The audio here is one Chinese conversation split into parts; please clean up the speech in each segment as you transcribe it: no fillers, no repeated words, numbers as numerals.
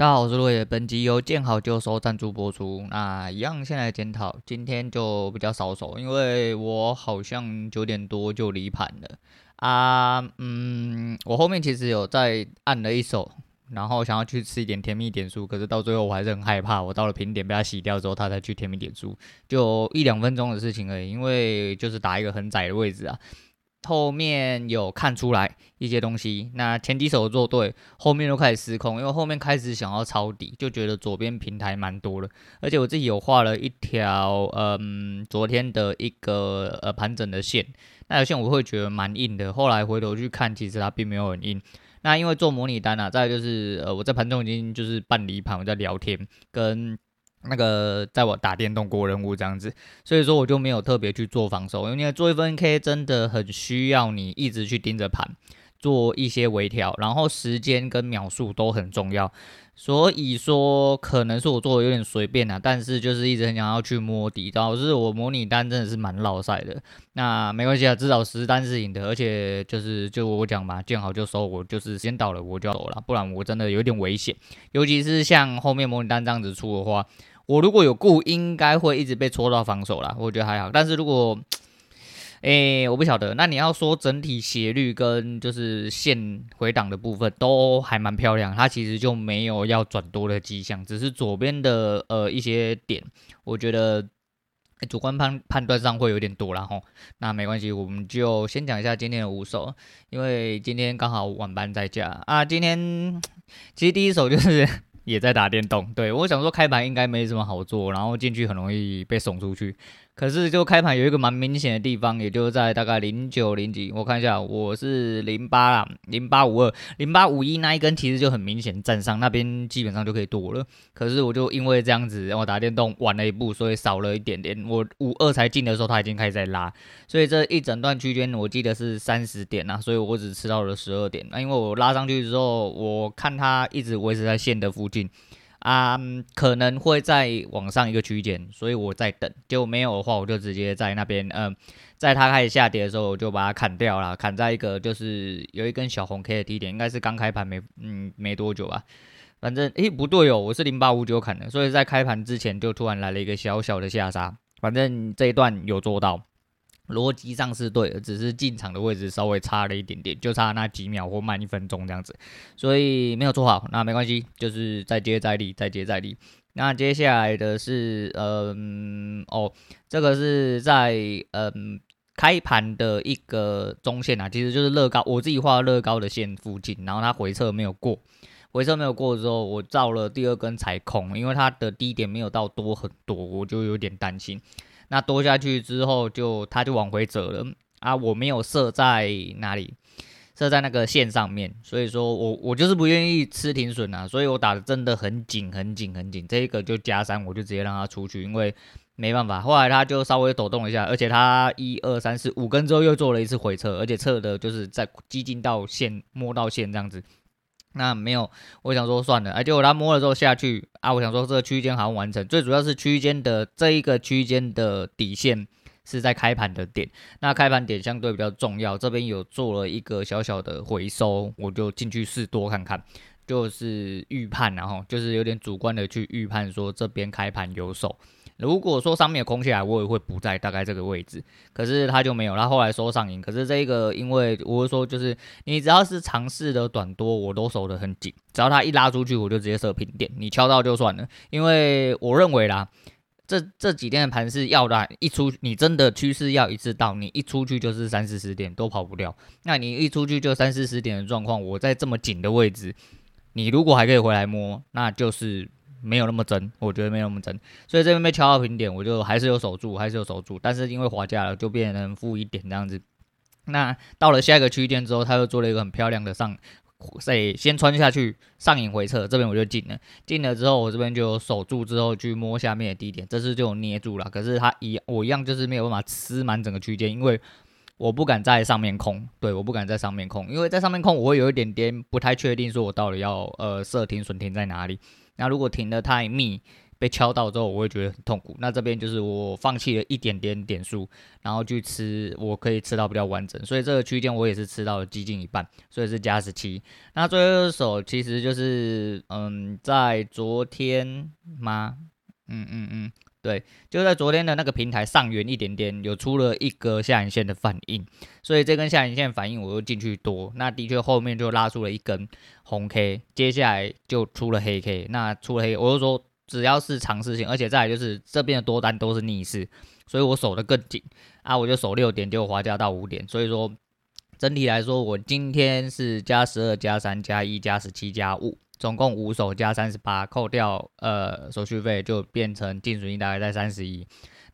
大家好，我是Royer，本集由见好就收赞助播出。那一样先来检讨，今天就比较少手，因为我好像9点多就离盘了我后面其实有再按了一手，然后想要去吃一点甜蜜点数，可是到最后我还是很害怕，我到了平点被他洗掉之后，他才去甜蜜点数，就1-2分钟的事情而已，因为就是打一个很窄的位置啊。后面有看出来一些东西，那前几手做对，后面都开始失控，因为后面开始想要抄底，就觉得左边平台蛮多了，而且我自己有画了一条昨天的一个盘整的线，那条线我会觉得蛮硬的，后来回头去看，其实它并没有很硬。那因为做模拟单啊，再来就是我在盘中已经就是半离盘，我在聊天跟那个在我打电动过人物这样子，所以说我就没有特别去做防守，因为做一分 K 真的很需要你一直去盯着盘做一些微调，然后时间跟秒数都很重要，所以说可能是我做的有点随便啊，但是就是一直很想要去摸底，导致我模拟单真的是蛮落赛的。那没关系啊，至少10单是赢的，而且就我讲嘛，见好就收，我就是先倒了我就要走了，不然我真的有点危险，尤其是像后面模拟单这样子出的话，我如果有顾，应该会一直被戳到防守啦，我觉得还好。但是如果，我不晓得。那你要说整体斜率跟就是线回档的部分都还蛮漂亮，它其实就没有要转多的迹象，只是左边的一些点，我觉得主观判断上会有点多啦吼。那没关系，我们就先讲一下今天的五手，因为今天刚好晚班在家啊。今天其实第一手就是。也在打电动，对，我想说开盘应该没什么好做，然后进去很容易被送出去。可是就开盘有一个蛮明显的地方，也就在大概09几，我看一下，我是08啦，0852、0851那一根其实就很明显站上那边，基本上就可以躲了。可是我就因为这样子，我打电动晚了一步，所以少了一点点。我52才进的时候，他已经开始在拉，所以这一整段区间我记得是30点啊，所以我只吃到了12点。因为我拉上去之后，我看他一直维持在线的附近。可能会再往上一个区间，所以我在等。结果没有的话，我就直接在那边，在它开始下跌的时候，我就把它砍掉了，砍在一个就是有一根小红 K 的低点，应该是刚开盘没多久吧。反正不对哦，我是0859砍的，所以在开盘之前就突然来了一个小小的下杀。反正这一段有做到。逻辑上是对的，只是进场的位置稍微差了一点点，就差那几秒或慢1分钟这样子，所以没有做好，那没关系，就是再接再厉，再接再厉。那接下来的是，这个是在开盘的一个中线啊，其实就是乐高，我自己画乐高的线附近，然后它回撤没有过。回撤没有过之后，我照了第2根踩空，因为它的低点没有到多很多，我就有点担心。那多下去之后它就往回折了啊！我没有设在哪里，设在那个线上面，所以说我就是不愿意吃停损啊，所以我打的真的很紧很紧很紧，这一个就+3，我就直接让它出去，因为没办法。后来它就稍微抖动一下，而且它1、2、3、4、5根之后又做了一次回撤，而且撤的就是在激进到线，摸到线这样子。那没有，我想说算了，结果他摸了之后下去啊，我想说这个区间好像完成，最主要是区间的这一个区间的底线是在开盘的点，那开盘点相对比较重要，这边有做了一个小小的回收，我就进去试多看看，就是预判然后就是有点主观的去预判说这边开盘有手。如果说上面有空下来，我也会补在大概这个位置，可是他就没有，他后来收上影。可是这个，因为我会说，就是你只要是尝试的短多，我都守得很紧，只要他一拉出去，我就直接设平点，你敲到就算了。因为我认为啦，这几天的盘是要的，一出你真的趋势要一次到，你一出去就是30-40点都跑不掉。那你一出去就30-40点的状况，我在这么紧的位置，你如果还可以回来摸，那就是。没有那么真，我觉得没有那么真，所以这边被敲到平点，我就还是有守住，但是因为滑价了，就变成-1点这样子。那到了下一个区间之后，他又做了一个很漂亮的先穿下去上影回撤，这边我就进了之后，我这边就守住之后去摸下面的低点，这次就有捏住了。可是我一样就是没有办法吃满整个区间，因为我不敢在上面空，对，我不敢在上面空，因为在上面空我会有一点点不太确定，说我到底要设停损停在哪里。那如果停的太密，被敲到之后我会觉得很痛苦。那这边就是我放弃了一点点点数，然后去吃我可以吃到比较完整，所以这个区间我也是吃到了接近一半，所以是加17。那最后一手其实就是在昨天吗？对，就在昨天的那个平台上缘一点点，有出了一个下影线的反应，所以这根下影线反应我又进去多，那的确后面就拉出了一根红 K， 接下来就出了黑 K， 那出了黑我就说只要是尝试性，而且再来就是这边的多单都是逆势，所以我守得更紧啊，我就守6点就滑价到5点，所以说整体来说我今天是加12加3加1加17加5。总共5手加38，扣掉手续费就变成净损益大概在31。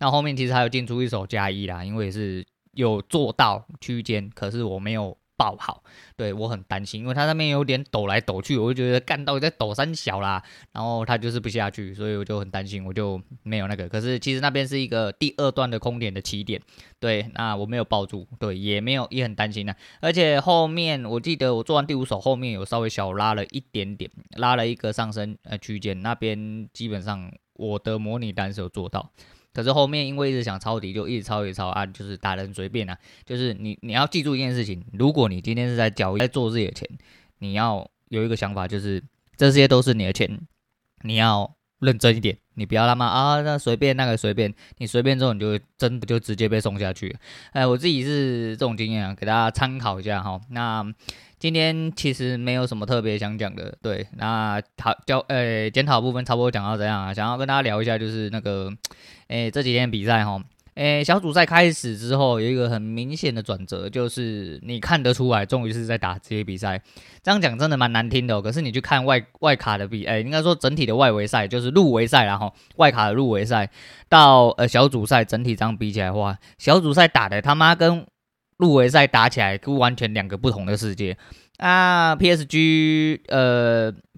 那后面其实还有进出一手加1啦，因为是有做到区间，可是我没有爆好，对我很担心，因为它上面有点抖来抖去，我就觉得干到底在抖三小啦，然后它就是不下去，所以我就很担心，我就没有那个。可是其实那边是一个第二段的空点的起点，对，那我没有抱住，对，也没有，也很担心啊。而且后面我记得我做完第5手，后面有稍微小拉了一点点，拉了一个上升区间，那边基本上我的模拟单是有做到。可是后面因为一直想抄底，就一直抄一直抄啊，就是打人随便啊，就是你要记住一件事情，如果你今天是在交易在做自己的钱，你要有一个想法，就是这些都是你的钱，你要认真一点，你不要他妈啊那随便那个随便，你随便之后你就真的就直接被送下去。我自己是这种经验啊，给大家参考一下哈。那今天其实没有什么特别想讲的，对，那检讨部分差不多讲到怎样啊？想要跟大家聊一下就是那个，这几天比赛哈，小组赛开始之后有一个很明显的转折，就是你看得出来，终于是在打职业比赛。这样讲真的蛮难听的可是你去看外卡的应该说整体的外围赛，就是入围赛啦哈，外卡的入围赛到小组赛整体这样比起来的话，小组赛打的他妈跟入围赛打起来完全两个不同的世界啊 ！P.S.G.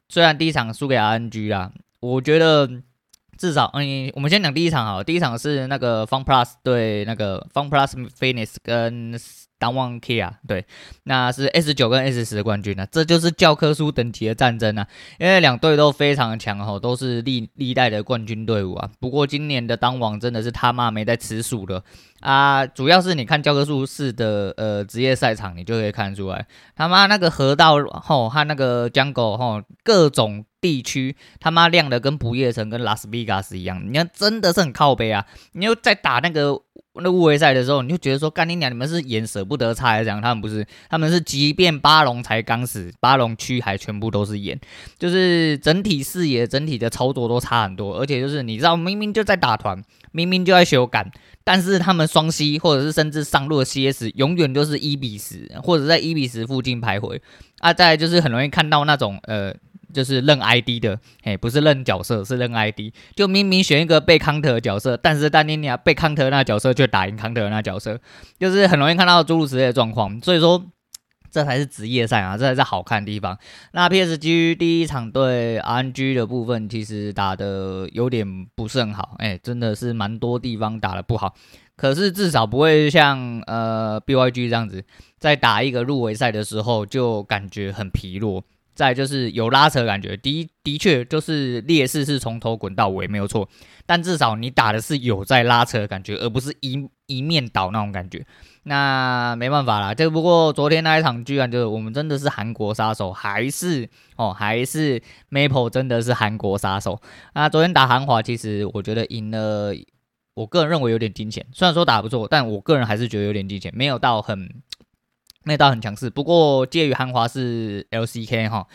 虽然第一场输给 R.N.G. 啦，我觉得至少我们先讲第一场好了。第一场是那个 FunPlus 对那个 FunPlus Phoenix 跟 Down1K 对，那是 S9 跟 S10 的冠军啊，这就是教科书等级的战争啊，因为两队都非常强哦，都是历代的冠军队伍啊。不过今年的当王真的是他妈没在吃素的。主要是你看教科书式的职业赛场，你就可以看出来，他妈那个河道吼和那个 jungle 吼各种地区，他妈亮的跟不夜城跟拉斯维加斯一样，你看真的是很靠北啊！你又在打那入围赛的时候，你就觉得说干你娘，你们是眼舍不得差还是怎样？他们不是，他们是即便巴龙才刚死，巴龙区还全部都是眼，就是整体视野、整体的操作都差很多，而且就是你知道，明明就在打团，明明就在修改，但是他们双 C 或者是甚至上路的 CS 永远都是1比10，或者在1比10附近徘徊啊。再来就是很容易看到那种就是认 ID 的，不是认角色，是认 ID。就明明选一个被 counter 的角色，但是你俩被 counter 的那角色却打赢 counter 的那角色，就是很容易看到诸如此类的状况。所以说，这才是职业赛啊，这才是好看的地方。那 P.S.G. 第一场对 R.N.G. 的部分，其实打的有点不是很好，真的是蛮多地方打的不好。可是至少不会像BYG 这样子，在打一个入围赛的时候就感觉很疲弱。再就是有拉扯感觉，的确就是劣势是从头滚到尾没有错，但至少你打的是有在拉扯的感觉，而不是一面倒那种感觉。那没办法啦，这不过昨天那一场居然就是我们真的是韩国杀手，还是 Maple 真的是韩国杀手。那昨天打韩华，其实我觉得赢了，我个人认为有点惊险，虽然说打不错，但我个人还是觉得有点惊险，没有到很强势，不过介于韩华是 LCK 哈，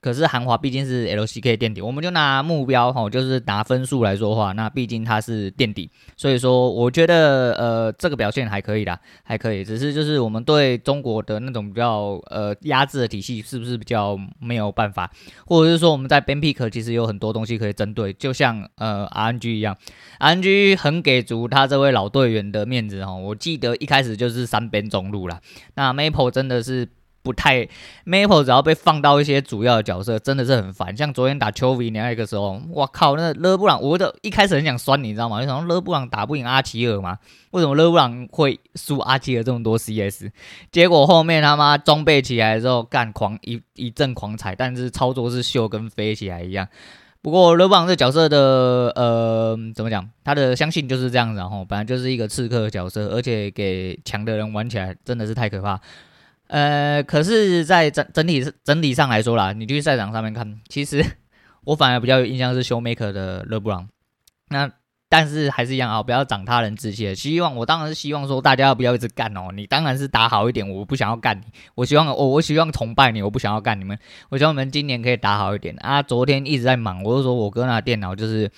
可是韩华毕竟是 LCK 垫底，我们就拿目标哈，就是拿分数来说的话，那毕竟它是垫底，所以说我觉得这个表现还可以啦，还可以，只是就是我们对中国的那种比较压制的体系是不是比较没有办法，或者是说我们在 ban pick 其实有很多东西可以针对，就像R.N.G. 一样 ，R.N.G. 很给足他这位老队员的面子哈，我记得一开始就是3ban中路啦，那Maple 真的是不太 ，Maple 只要被放到一些主要的角色，真的是很烦。像昨天打 Chovy 那个时候，哇靠，那勒布朗，我的一开始很想酸你，知道吗？就想勒布朗打不赢阿奇尔嘛？为什么勒布朗会输阿奇尔这么多 CS？ 结果后面他妈装备起来之后，干一阵狂踩，但是操作是秀跟飞起来一样。不过 Lebron 这角色的怎么讲，他的相信就是这样子啊，本来就是一个刺客角色，而且给强的人玩起来真的是太可怕。可是在整体上来说啦，你去赛场上面看，其实我反而比较有印象是 Showmaker 的 Lebron。那但是还是一样啊，不要长他人志气。希望我当然是希望说大家不要一直干哦，你当然是打好一点，我不想要干你，我希望崇拜你，我不想要干你们，我希望你们今年可以打好一点啊。昨天一直在忙，我就说我哥那电脑就是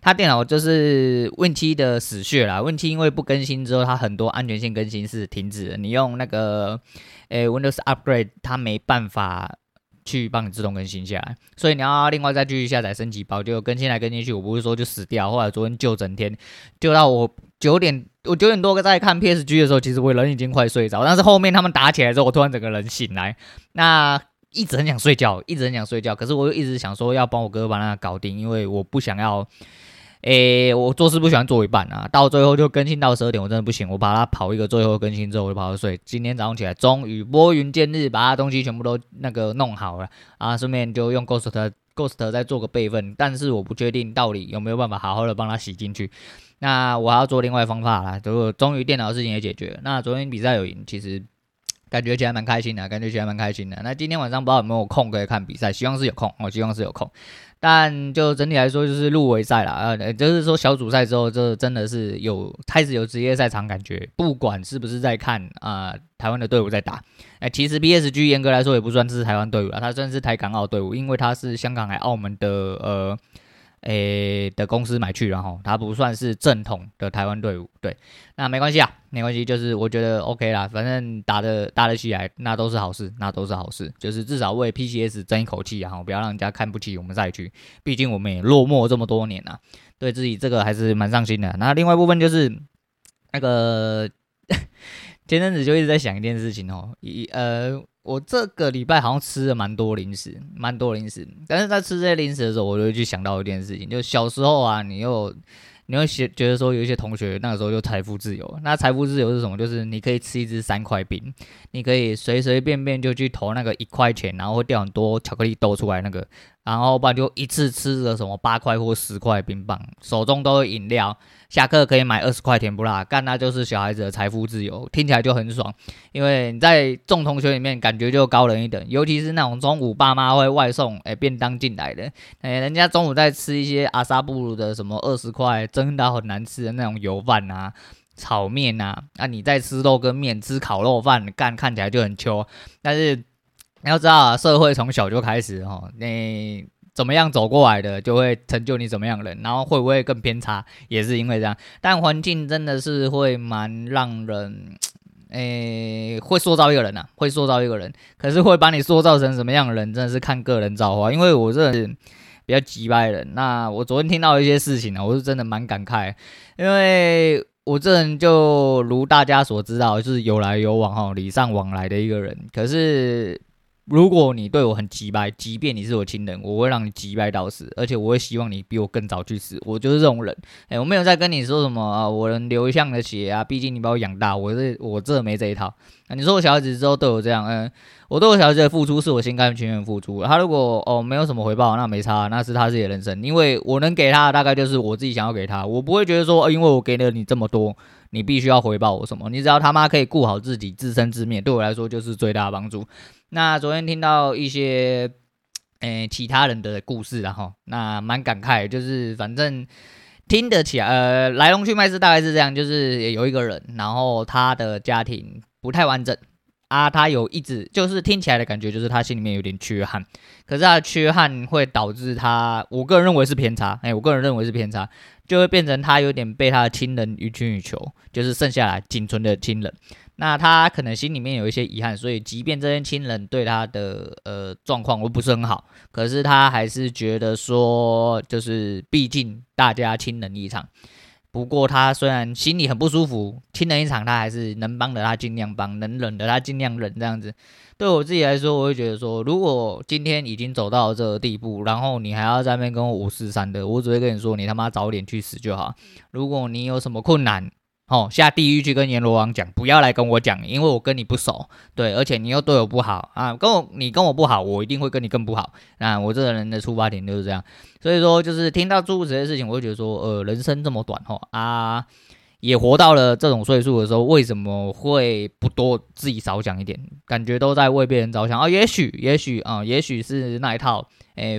他电脑就是 Win7 的死穴啦。Win7 因为不更新之后，他很多安全性更新是停止的，你用那个Windows Upgrade 他没办法去帮你自动更新下来，所以你要另外再去下载升级包，就更新来更新去，我不是说就死掉。后来昨天就整天，就到我九点多在看 P.S.G. 的时候，其实我人已经快睡着，但是后面他们打起来之后，我突然整个人醒来，那一直很想睡觉，可是我又一直想说要帮我哥把那搞定，因为我不想要，我做事不喜欢做一半啊，到最后就更新到12点，我真的不行，我把它跑一个最后更新之后，我就跑到睡。今天早上起来，终于拨云见日，把它东西全部都那个弄好了啊，顺便就用 Ghost 再做个备份，但是我不确定到底有没有办法好好的帮它洗进去。那我还要做另外方法啦，终于电脑的事情也解决了。那昨天比赛有赢，其实感觉起来蛮开心的。那今天晚上不知道有没有空可以看比赛，希望是有空。但就整体来说，就是入围赛啦，就是说小组赛之后，这真的是有开始有职业赛场感觉。不管是不是在看台湾的队伍在打，其实 P.S.G. 严格来说也不算是台湾队伍啦，它算是台港澳队伍，因为它是香港还澳门的的公司买去了吼，它不算是正统的台湾队伍，对，那没关系，就是我觉得 OK 啦，反正打得起来，那都是好事，就是至少为 PCS 争一口气啊，不要让人家看不起我们赛区，毕竟我们也落寞这么多年啊，对自己这个还是蛮上心的。那另外一部分就是那个前阵子就一直在想一件事情哦，我这个礼拜好像吃了蛮多零食，但是在吃这些零食的时候，我就会去想到一件事情，就小时候啊，你会觉得说有一些同学那个时候就财富自由，那财富自由是什么？就是你可以吃一支3块饼，你可以随随便便就去投那个1块钱，然后会掉很多巧克力豆出来那个，然后不然就一次吃了什么8块或10块冰棒，手中都有饮料，下课可以买20块甜不辣，干那就是小孩子的财富自由，听起来就很爽，因为你在众同学里面感觉就高人一等，尤其是那种中午爸妈会外送便当进来的，人家中午在吃一些阿萨布鲁的什么20块真的很难吃的那种油饭啊。炒面啊，你在吃肉跟面，吃烤肉饭，看起来就很秋，但是你要知道啊，社会从小就开始齁，你怎么样走过来的，就会成就你怎么样的人，然后会不会更偏差，也是因为这样。但环境真的是会蛮让人会塑造一个人啊，可是会把你塑造成什么样的人，真的是看个人造化。因为我真的是比较急掰的人，那我昨天听到一些事情啊，我是真的蛮感慨，因为我这人就如大家所知道，就是有来有往哈，礼尚往来的一个人。可是如果你对我很急掰，即便你是我亲人，我会让你急掰到死，而且我会希望你比我更早去死。我就是这种人，我没有在跟你说什么啊，我能流一项的血啊，毕竟你把我养大，我这没这一套。你说我小孩子之后对我这样，我对我小孩子的付出是我心甘情愿付出。他如果没有什么回报，那没差，那是他自己的人生。因为我能给他的大概就是我自己想要给他，我不会觉得说，因为我给了你这么多，你必须要回报我什么。你只要他妈可以顾好自己，自生自灭，对我来说就是最大的帮助。那昨天听到一些其他人的故事啦齁，那蛮感慨，就是反正听得起来，来龙去脉是大概是这样，就是有一个人，然后他的家庭不太完整。他有一直就是听起来的感觉，就是他心里面有点缺憾，可是他的缺憾会导致他，我个人认为是偏差，就会变成他有点被他的亲人予取予求，就是剩下来仅存的亲人。那他可能心里面有一些遗憾，所以即便这些亲人对他的状况不是很好，可是他还是觉得说，就是毕竟大家亲人一场。不过他虽然心里很不舒服，亲人一场，他还是能帮的他尽量帮，能忍的他尽量忍，这样子。对我自己来说，我会觉得说，如果今天已经走到这个地步，然后你还要在那边跟我543的，我只会跟你说，你他妈早点去死就好。如果你有什么困难，下地狱去跟阎罗王讲，不要来跟我讲，因为我跟你不熟，对，而且你又对我不好啊，你跟我不好，我一定会跟你更不好。那我这个人的出发点就是这样，所以说就是听到诸如此类的事情，我会觉得说，人生这么短啊，也活到了这种岁数的时候，为什么会不多自己少讲一点？感觉都在为别人着想啊，也许是那一套。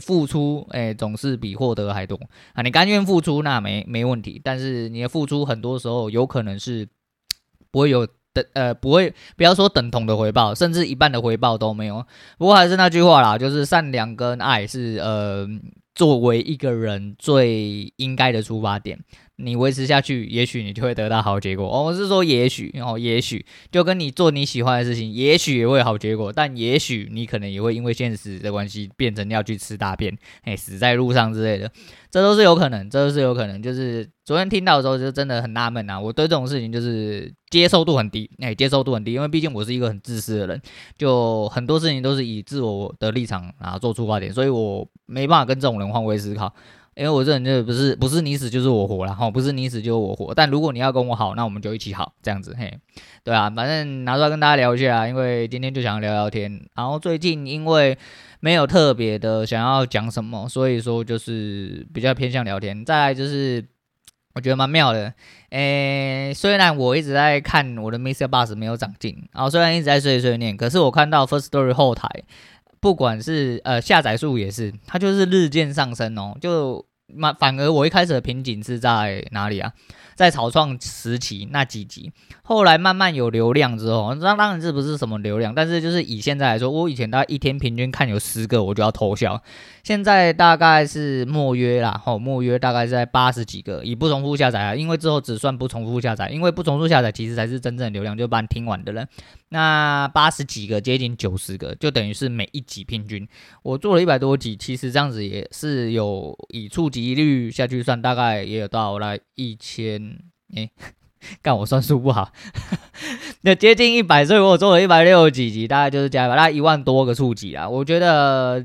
付出总是比获得还多啊！你甘愿付出那没问题，但是你的付出很多时候有可能是不会有不要说等同的回报，甚至一半的回报都没有。不过还是那句话啦，就是善良跟爱是作为一个人最应该的出发点。你维持下去，也许你就会得到好结果。我是说也许就跟你做你喜欢的事情，也许也会有好结果，但也许你可能也会因为现实的关系变成要去吃大便，死在路上之类的，这都是有可能。就是昨天听到的时候就真的很纳闷啊，我对这种事情就是接受度很低，因为毕竟我是一个很自私的人，就很多事情都是以自我的立场做出发点，所以我没办法跟这种人换位思考。因为我这人就不是你死就是我活啦，不是你死就是我活。但如果你要跟我好，那我们就一起好，这样子嘿，对啊，反正拿出来跟大家聊一下，因为今天就想聊聊天。然后最近因为没有特别的想要讲什么，所以说就是比较偏向聊天。再来就是我觉得蛮妙的，虽然我一直在看我的 MixerBox 没有长进，然后虽然一直在碎念，可是我看到 First Story 后台，不管是下载数也是，它就是日渐上升哦，就。反而我一开始的瓶颈是在哪里啊？在草创时期那几集，后来慢慢有流量之后，当然是不是什么流量，但是就是以现在来说，我以前大概一天平均看有10个我就要偷笑，现在大概是末约大概是在80几个，以不重复下载啊，因为之后只算不重复下载，因为不重复下载其实才是真正的流量，就把你听完的人。那80几个接近90个，就等于是每一集平均我做了100多集，其实这样子也是有以触及率下去算，大概也有到来1000，干我算数不好那接近100，所以我做了160几集，大概就是加100，大概1万多个触及啦。我觉得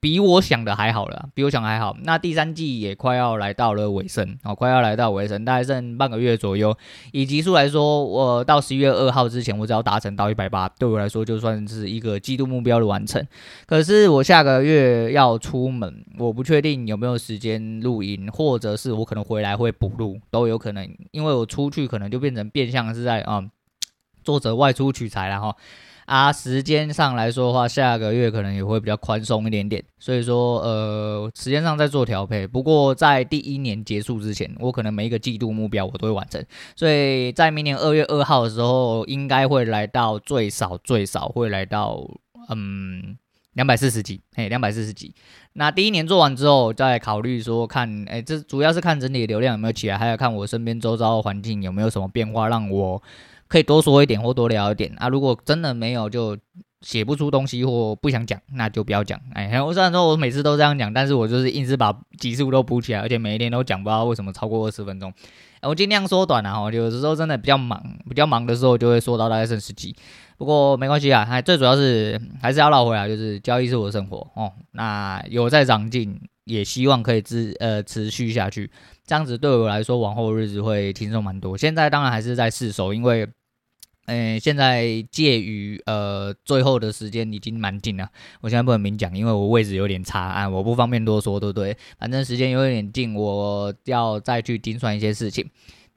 比我想的还好。那第三季也快要来到了尾声，大概剩半个月左右。以集数来说，我到11月2号之前我只要达成到180，对我来说就算是一个季度目标的完成。可是我下个月要出门，我不确定有没有时间录音，或者是我可能回来会补录都有可能，因为我出去可能就变成变相是在作者外出取材啦时间上来说的话，下个月可能也会比较宽松一点点，所以说时间上在做调配。不过在第一年结束之前，我可能每一个季度目标我都会完成，所以在明年2月2号的时候，应该会来到最少会来到240集，240集。那第一年做完之后，再考虑说看，这主要是看整体的流量有没有起来，还有看我身边周遭环境有没有什么变化，让我可以多说一点或多聊一点啊。如果真的没有，就写不出东西或不想讲，那就不要讲。我虽然说我每次都这样讲，但是我就是硬是把集数都补起来，而且每一天都讲，不知道为什么超过20分钟。我尽量缩短啊，有时候真的比较忙的时候，就会缩到大概剩10集。不过没关系啊，最主要是还是要绕回来，就是交易是我的生活那有在长进，也希望可以持续下去，这样子对我来说往后日子会轻松蛮多。现在当然还是在试手，因为现在介于最后的时间已经蛮近了，我现在不能明讲，因为我位置有点差我不方便多说，对不对？反正时间有点近，我要再去精算一些事情。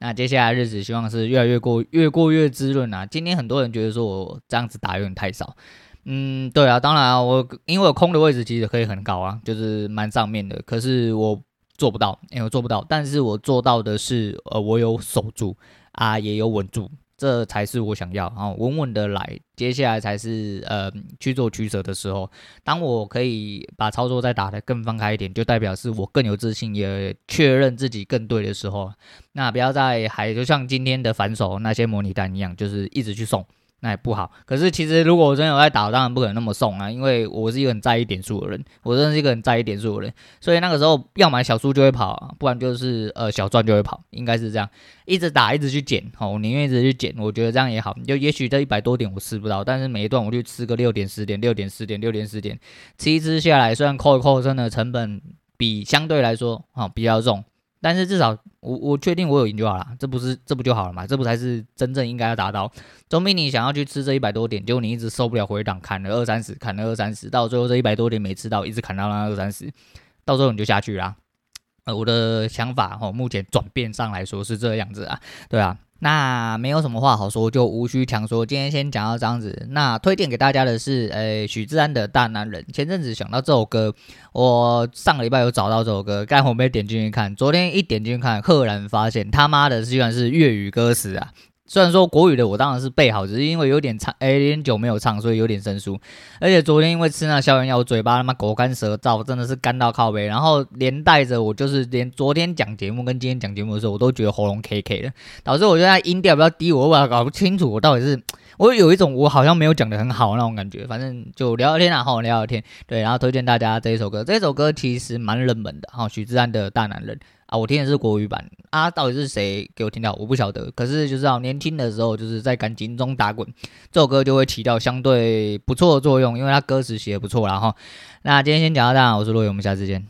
那接下来日子希望是越过越滋润啊。今天很多人觉得说我这样子打有点太少。对啊，当然啊，因为我空的位置其实可以很高啊，就是蛮上面的，可是我做不到，但是我做到的是我有守住也有稳住。这才是我想要稳稳的来，接下来才是去做取舍的时候。当我可以把操作再打得更放开一点，就代表是我更有自信，也确认自己更对的时候。那不要再就像今天的反手那些模拟单一样，就是一直去送，那也不好。可是其实如果我真的有在打，当然不可能那么送啊，因为我是一个很在意点数的人，所以那个时候要买小输就会跑不然就是小赚就会跑，应该是这样，一直打一直去捡我宁愿一直去捡，我觉得这样也好。就也许这100多点我吃不到，但是每一段我去吃个6点10点6点10点6点10点，吃一吃下来，虽然扣一扣真的成本比相对来说比较重，但是至少我确定我有赢就好了，这不就好了嘛？这不才是真正应该要达到。总比你想要去吃这100多点，结果你一直受不了回档，砍了二三十，到最后这100多点没吃到，一直砍到那230，到最后你就下去啦。我的想法吼，目前转变上来说是这样子啊，对啊。那没有什么话好说，就无需强说。今天先讲到这样子。那推荐给大家的是，许志安的《大男人》。前阵子想到这首歌，我上个礼拜有找到这首歌，但我没点进去看。昨天一点进去看，赫然发现他妈的居然是粤语歌词啊！虽然说国语的我当然是背好，只是因为有点唱，很久没有唱，所以有点生疏。而且昨天因为吃那消炎药，我嘴巴他妈狗干舌燥，真的是干到靠北。然后连带着我就是连昨天讲节目跟今天讲节目的时候，我都觉得喉咙 KK 了，导致我觉得音调比较低，我搞不清楚我到底是。我有一种我好像没有讲得很好那种感觉，反正就聊聊天啊，好聊聊天。对，然后推荐大家这一首歌，这首歌其实蛮冷门的哈，许志安的《大男人》啊，我听的是国语版啊，到底是谁给我听到我不晓得，可是就是啊，年轻的时候就是在感情中打滚，这首歌就会起到相对不错的作用，因为它歌词写得不错啦哈。那今天先讲到这，我是Royer，我们下次见。